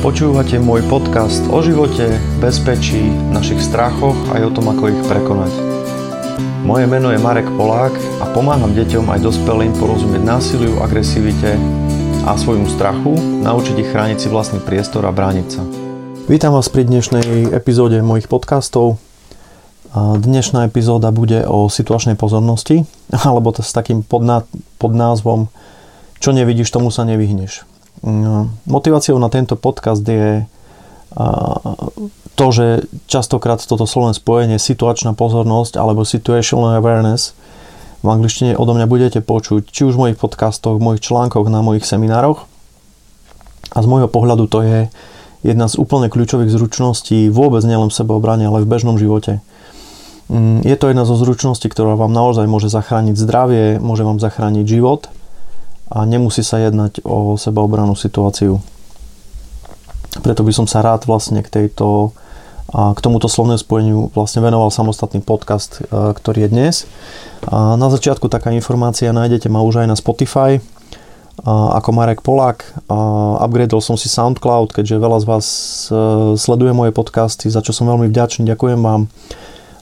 Počúvate môj podcast o živote, bezpečí, našich strachoch aj o tom, ako ich prekonať. Moje meno je Marek Polák a pomáham deťom aj dospelým porozumieť násiliu, agresivite a svojmu strachu, naučiť ich chrániť si vlastný priestor a brániť sa. Vítam vás pri dnešnej epizóde mojich podcastov. Dnešná epizóda bude o situačnej pozornosti, alebo s takým podnázvom Čo nevidíš, tomu sa nevyhneš. Motiváciou na tento podcast je to, že častokrát toto slovné spojenie situačná pozornosť alebo situational awareness v angličtine odo mňa budete počuť či už v mojich podcastoch, v mojich článkoch, na mojich seminároch. A z môjho pohľadu to je jedna z úplne kľúčových zručností vôbec nielen v sebeobrane, ale v bežnom živote. Je to jedna zo zručností, ktorá vám naozaj môže zachrániť zdravie, môže vám zachrániť život. A nemusí sa jednať o sebeobrannú situáciu. Preto by som sa rád vlastne k tomuto slovnému spojeniu vlastne venoval samostatný podcast, ktorý je dnes. A na začiatku taká informácia, nájdete ma už aj na Spotify ako Marek Polák. Upgradeol som si SoundCloud, keďže veľa z vás sleduje moje podcasty, za čo som veľmi vďačný, ďakujem vám.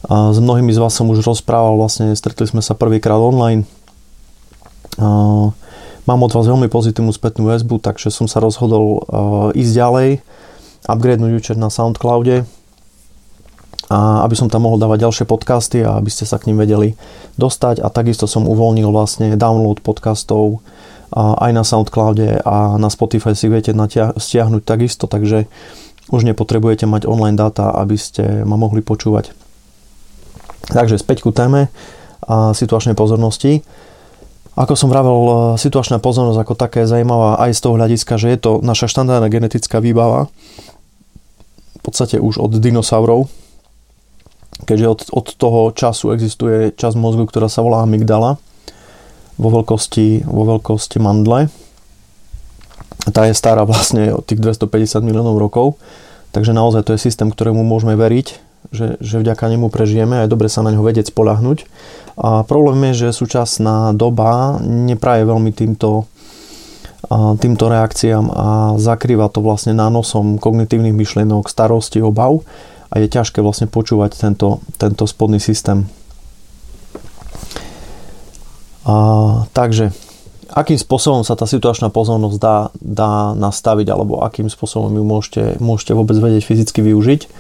S mnohými z vás som už rozprával, vlastne stretli sme sa prvýkrát online. Mám od vás veľmi pozitívnu spätnú väzbu, takže som sa rozhodol ísť ďalej, upgradenúť účet na SoundCloude, a aby som tam mohol dávať ďalšie podcasty a aby ste sa k nim vedeli dostať. A takisto som uvoľnil vlastne download podcastov aj na SoundCloude a na Spotify si viete stiahnuť takisto, takže už nepotrebujete mať online dáta, aby ste ma mohli počúvať. Takže späť ku téme a situačnej pozornosti. Ako som vravel, situačná pozornosť ako také je zaujímavá aj z toho hľadiska, že je to naša štandardná genetická výbava. V podstate už od dinosaurov. Keďže od toho času existuje časť mozgu, ktorá sa volá amygdala. Vo veľkosti mandle. Tá je stará vlastne od tých 250 miliónov rokov. Takže naozaj to je systém, ktorému môžeme veriť, že vďaka nemu prežijeme a je dobre sa na ňo vedieť spoľahnúť. A problém je, že súčasná doba nepraje veľmi týmto reakciám a zakrýva to vlastne nánosom kognitívnych myšlienok, starosti, obav a je ťažké vlastne počúvať tento spodný systém. Takže akým spôsobom sa tá situačná pozornosť dá nastaviť alebo akým spôsobom ju môžete vôbec vedieť fyzicky využiť?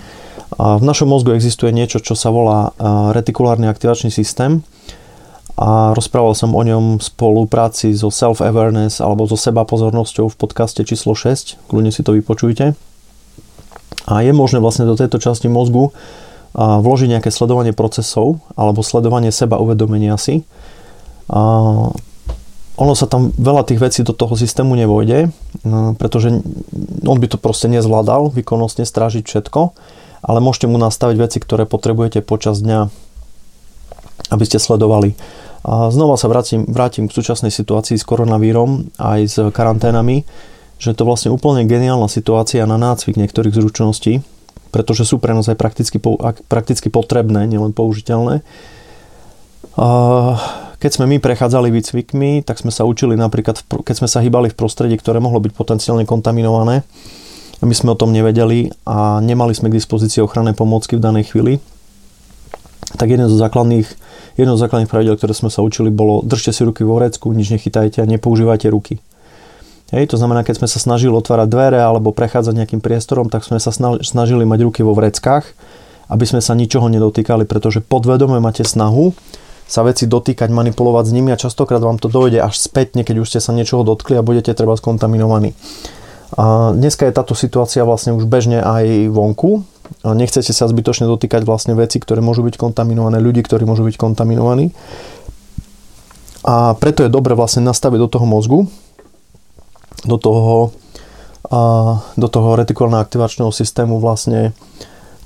V našom mozgu existuje niečo, čo sa volá retikulárny aktivačný systém a rozprával som o ňom v spolupráci so self-awareness alebo so sebapozornosťou v podcaste číslo 6, kľudne si to vypočujte. A je možné vlastne do tejto časti mozgu vložiť nejaké sledovanie procesov alebo sledovanie seba uvedomenia si. Ono sa tam veľa tých vecí do toho systému nevojde, pretože on by to proste nezvládal výkonnostne strážiť všetko, ale môžete mu nastaviť veci, ktoré potrebujete počas dňa, aby ste sledovali. A znova sa vrátim k súčasnej situácii s koronavírom aj s karanténami, že to je vlastne úplne geniálna situácia na nácvik niektorých zručností, pretože sú pre nás aj prakticky potrebné, nielen použiteľné. Keď sme my prechádzali výcvikmi, tak sme sa učili napríklad, keď sme sa hýbali v prostredí, ktoré mohlo byť potenciálne kontaminované. My sme o tom nevedeli a nemali sme k dispozícii ochranné pomôcky v danej chvíli. Tak jedno zo základných pravidel, ktoré sme sa učili, bolo držte si ruky vo vrecku, nič nechytajte a nepoužívajte ruky. Hej, to znamená, keď sme sa snažili otvárať dvere alebo prechádzať nejakým priestorom, tak sme sa snažili mať ruky vo vreckách, aby sme sa ničoho nedotýkali, pretože podvedome máte snahu sa veci dotýkať, manipulovať s nimi a častokrát vám to dojde až spätne, keď už ste sa niečoho dotkli a budete treba skontaminovaní. A dneska je táto situácia vlastne už bežne aj vonku. Nechcete sa zbytočne dotýkať vlastne veci, ktoré môžu byť kontaminované, ľudí, ktorí môžu byť kontaminovaní. A preto je dobre vlastne nastaviť do toho mozgu, do toho retikulárneho aktivačného systému vlastne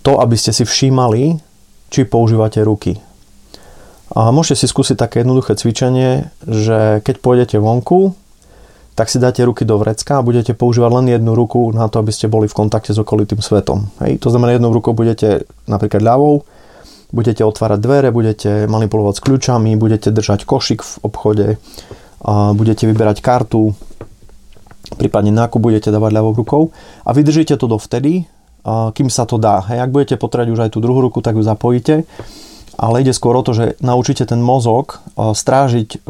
to, aby ste si všímali, či používate ruky. A môžete si skúsiť také jednoduché cvičenie, že keď pôjdete vonku, tak si dáte ruky do vrecka a budete používať len jednu ruku na to, aby ste boli v kontakte s okolitým svetom. Hej? To znamená, jednou rukou budete napríklad ľavou, budete otvárať dvere, budete manipulovať s kľúčami, budete držať košík v obchode, budete vyberať kartu, prípadne na akú budete dávať ľavou rukou a vydržíte to dovtedy, kým sa to dá. Hej, ak budete potrebovať už aj tú druhú ruku, tak ju zapojíte, ale ide skôr o to, že naučíte ten mozog strážiť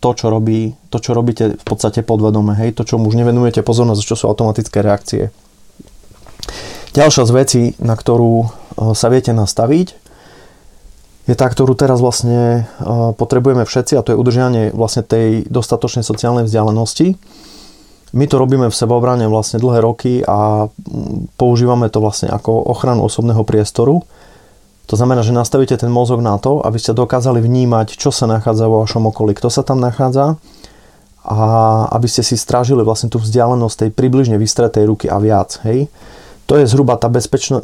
to, čo robí, to, čo robíte v podstate podvedome, hej, to, čo už nevenujete pozornosť, čo sú automatické reakcie. Ďalšia z vecí, na ktorú sa viete nastaviť, je tá, ktorú teraz vlastne potrebujeme všetci, a to je udržanie vlastne tej dostatočnej sociálnej vzdialenosti. My to robíme v sebeobrane vlastne dlhé roky a používame to vlastne ako ochranu osobného priestoru. To znamená, že nastavíte ten mozog na to, aby ste dokázali vnímať, čo sa nachádza vo vašom okolí, kto sa tam nachádza, a aby ste si strážili vlastne tú vzdialenosť tej približne vystretej ruky a viac. Hej? To je zhruba tá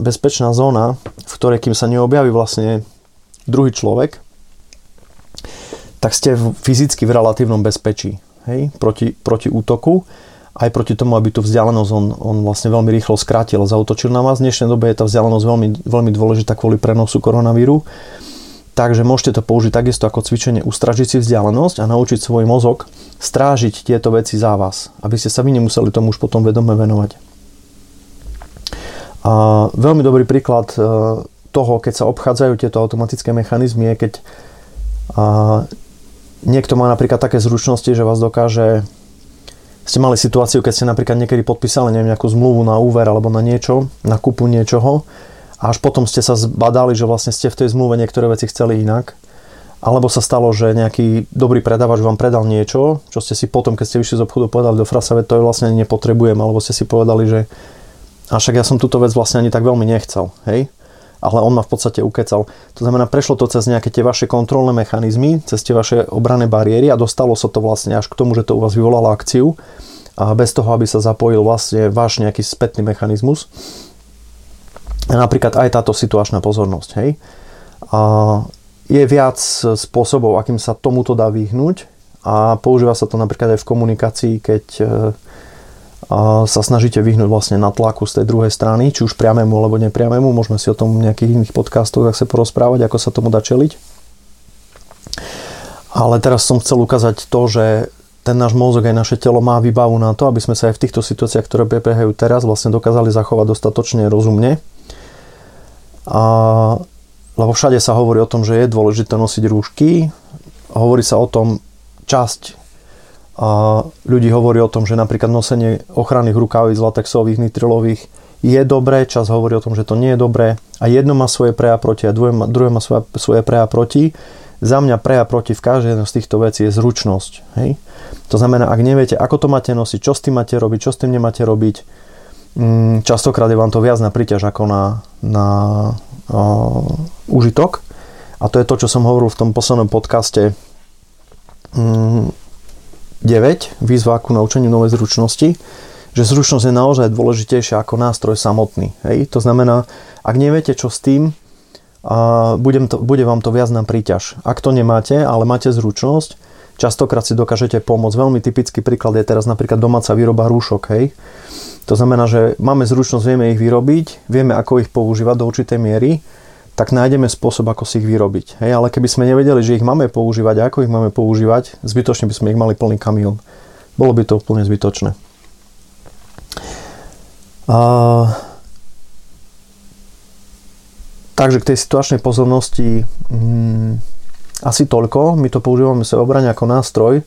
bezpečná zóna, v ktorej, kým sa neobjaví vlastne druhý človek, tak ste fyzicky v relatívnom bezpečí, hej? Proti útoku, aj proti tomu, aby tú vzdialenosť on vlastne veľmi rýchlo skrátil, zaútočil na vás. V dnešnej dobe je tá vzdialenosť veľmi, veľmi dôležitá kvôli prenosu koronavíru, takže môžete to použiť takisto ako cvičenie ustražiť si vzdialenosť a naučiť svoj mozog strážiť tieto veci za vás, aby ste sa vy nemuseli tomu už potom vedome venovať. A veľmi dobrý príklad toho, keď sa obchádzajú tieto automatické mechanizmy, je keď niekto má napríklad také zručnosti, že vás dokáže... Ste mali situáciu, keď ste napríklad niekedy podpísali nejakú zmluvu na úver alebo na niečo, na kúpu niečoho, a až potom ste sa zbadali, že vlastne ste v tej zmluve niektoré veci chceli inak. Alebo sa stalo, že nejaký dobrý predávač vám predal niečo, čo ste si potom, keď ste vyšli z obchodu, povedali do frasave, to je vlastne nepotrebujem, alebo ste si povedali, že a však ja som túto vec vlastne ani tak veľmi nechcel, hej? Ale on ma v podstate ukecal. To znamená, prešlo to cez nejaké tie vaše kontrolné mechanizmy, cez tie vaše obranné bariéry a dostalo sa to vlastne až k tomu, že to u vás vyvolalo akciu a bez toho, aby sa zapojil vlastne váš nejaký spätný mechanizmus. Napríklad aj táto situačná pozornosť, hej? A je viac spôsobov, akým sa tomuto dá vyhnúť, a používa sa to napríklad aj v komunikácii, keď sa snažíte vyhnúť vlastne na tlaku z tej druhej strany, či už priamému alebo nepriamému. Môžeme si o tom v nejakých iných podcastoch sa porozprávať, ako sa tomu dá čeliť. Ale teraz som chcel ukázať to, že ten náš mozog aj naše telo má výbavu na to, aby sme sa aj v týchto situáciách, ktoré prebiehajú teraz, vlastne dokázali zachovať dostatočne rozumne. Lebo všade sa hovorí o tom, že je dôležité nosiť rúšky. Hovorí sa o tom časť ľudí hovorí o tom, že napríklad nosenie ochranných rukavíc latexových, nitrilových je dobré, čas hovorí o tom, že to nie je dobré, a jedno má svoje pre a proti a druhé má svoje pre a proti. Za mňa pre a proti v každej z týchto vecí je zručnosť, hej? To znamená, ak neviete, ako to máte nosiť, čo s tým máte robiť, čo s tým nemáte robiť, častokrát je vám to viac na príťaž ako na užitok, a to je to, čo som hovoril v tom poslednom podcaste 9, výzva ku naučeniu novej zručnosti, že zručnosť je naozaj dôležitejšia ako nástroj samotný. Hej? To znamená, ak neviete, čo s tým, bude vám to viac na príťaž. Ak to nemáte, ale máte zručnosť, častokrát si dokážete pomôcť. Veľmi typický príklad je teraz napríklad domáca výroba rúšok. Hej? To znamená, že máme zručnosť, vieme ich vyrobiť, vieme, ako ich používať do určitej miery, tak nájdeme spôsob, ako si ich vyrobiť. Hej, ale keby sme nevedeli, že ich máme používať a ako ich máme používať, zbytočne by sme ich mali plný kamión. Bolo by to úplne zbytočné. Takže k tej situačnej pozornosti asi toľko. My to používame sebaobrane ako nástroj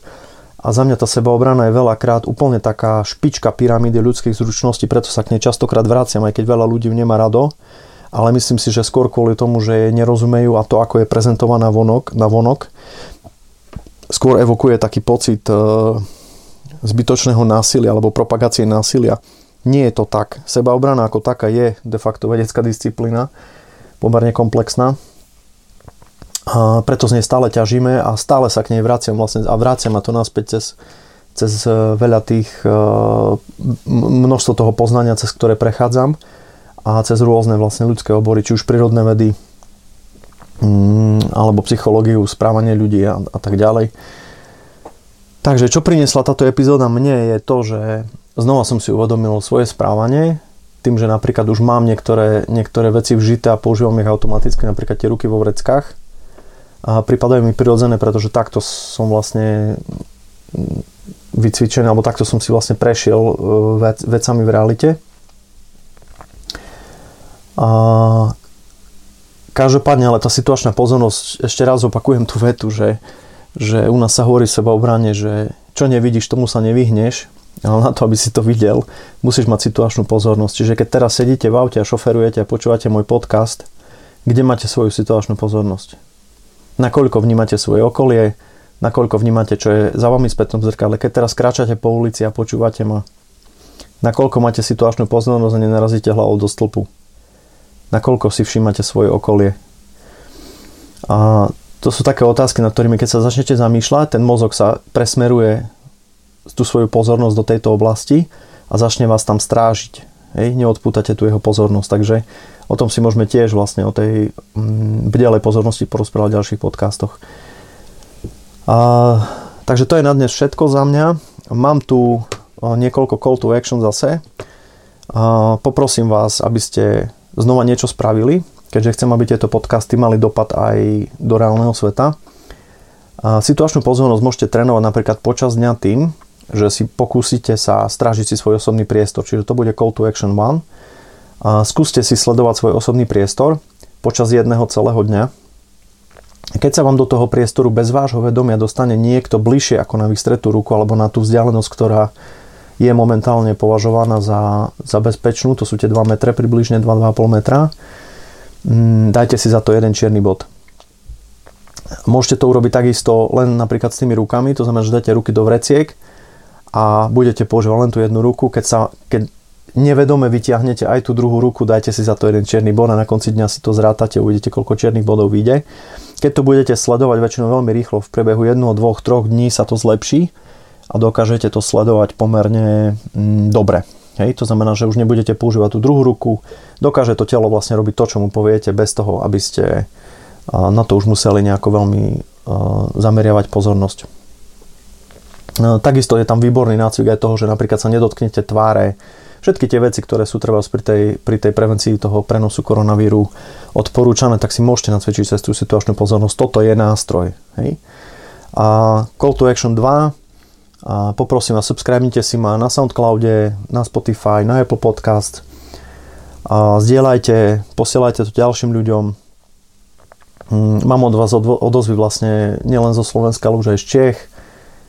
a za mňa tá sebaobrana je veľakrát úplne taká špička pyramídy ľudských zručností, preto sa k nej častokrát vraciam, aj keď veľa ľudí v nemá rado. Ale myslím si, že skôr kvôli tomu, že nerozumejú, a to, ako je prezentovaná navonok, skôr evokuje taký pocit zbytočného násilia alebo propagácie násilia. Nie je to tak. Sebaobrana ako taká je de facto vedecká disciplína, pomerne komplexná. A preto z nej stále ťažíme a stále sa k nej vraciam vlastne, a vraciam na to naspäť cez veľa tých množstvo toho poznania, cez ktoré prechádzam, a cez rôzne vlastne ľudské obory, či už prírodné vedy, alebo psychológiu, správanie ľudí a tak ďalej. Takže čo priniesla táto epizóda mne, je to, že znova som si uvedomil svoje správanie, tým, že napríklad už mám niektoré veci vžité a používam ich automaticky, napríklad tie ruky vo vreckách. A pripadajú mi prirodzené, pretože takto som vlastne vycvičené, alebo takto som si vlastne prešiel vecami v realite. A každopádne, ale tá situačná pozornosť, ešte raz opakujem tú vetu, že u nás sa hovorí sebaobrane, že čo nevidíš, tomu sa nevyhneš, ale na to, aby si to videl, musíš mať situačnú pozornosť. Čiže keď teraz sedíte v aute a šoferujete a počúvate môj podcast, kde máte svoju situačnú pozornosť? Nakoľko vnímate svoje okolie, nakoľko vnímate, čo je za vami v spätnom zrkadle, keď teraz kráčate po ulici a počúvate ma, nakoľko máte situačnú pozornosť a nenarazíte hlavou do stĺpu. Nakoľko si všímate svoje okolie. A to sú také otázky, nad ktorými keď sa začnete zamýšľať, ten mozog sa presmeruje tú svoju pozornosť do tejto oblasti a začne vás tam strážiť. Hej? Neodpútate tu jeho pozornosť. Takže o tom si môžeme tiež vlastne o tej bdelej pozornosti porozprávať v ďalších podcastoch. A, takže to je na dnes všetko za mňa. Mám tu niekoľko call to action zase. A poprosím vás, aby ste znova niečo spravili, keďže chcem, aby tieto podcasty mali dopad aj do reálneho sveta. A situačnú pozornosť môžete trénovať napríklad počas dňa tým, že si pokúsite sa strážiť si svoj osobný priestor, čiže to bude call to action 1. A skúste si sledovať svoj osobný priestor počas jedného celého dňa. Keď sa vám do toho priestoru bez vášho vedomia dostane niekto bližšie ako na vystretú ruku alebo na tú vzdialenosť, ktorá je momentálne považovaná za bezpečnú, to sú tie 2 metre, približne 2-2,5 metra, dajte si za to jeden čierny bod. Môžete to urobiť takisto len napríklad s tými rukami, to znamená, že dáte ruky do vreciek a budete používať len tú jednu ruku, keď nevedome vytiahnete aj tú druhú ruku, dajte si za to jeden čierny bod a na konci dňa si to zrátate, uvidíte, koľko čiernych bodov vyjde. Keď to budete sledovať väčšinou veľmi rýchlo, v priebehu 1, 2, 3 dní sa to zlepší a dokážete to sledovať pomerne dobre. Hej, to znamená, že už nebudete používať tú druhú ruku, dokáže to telo vlastne robiť to, čo mu poviete, bez toho, aby ste na to už museli nejako veľmi zameriavať pozornosť. Takisto je tam výborný nácvik aj toho, že napríklad sa nedotknete tváre, všetky tie veci, ktoré sú treba pri tej prevencii toho prenosu koronavíru odporúčané, tak si môžete nacvičiť cez tú situačnú pozornosť. Toto je nástroj. Hej. A call to action 2. A poprosím vás, subscribnite si ma na Soundcloude, na Spotify, na Apple Podcast. A zdieľajte, posielajte to ďalším ľuďom. Mám od vás odozvy vlastne nielen zo Slovenska, ale už aj z Čech.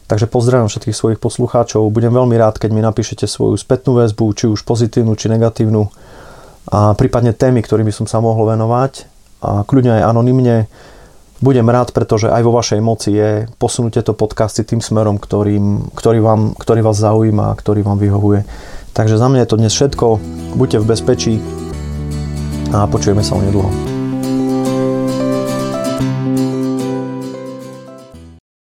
Takže pozdravím všetkých svojich poslucháčov. Budem veľmi rád, keď mi napíšete svoju spätnú väzbu, či už pozitívnu, či negatívnu. A prípadne témy, ktorými som sa mohol venovať. A kľudne aj anonymne. Budem rád, pretože aj vo vašej moci je posunúť tieto podcasty tým smerom, ktorý vás zaujíma a ktorý vám vyhovuje. Takže za mňa je to dnes všetko. Buďte v bezpečí a počujeme sa onedlho.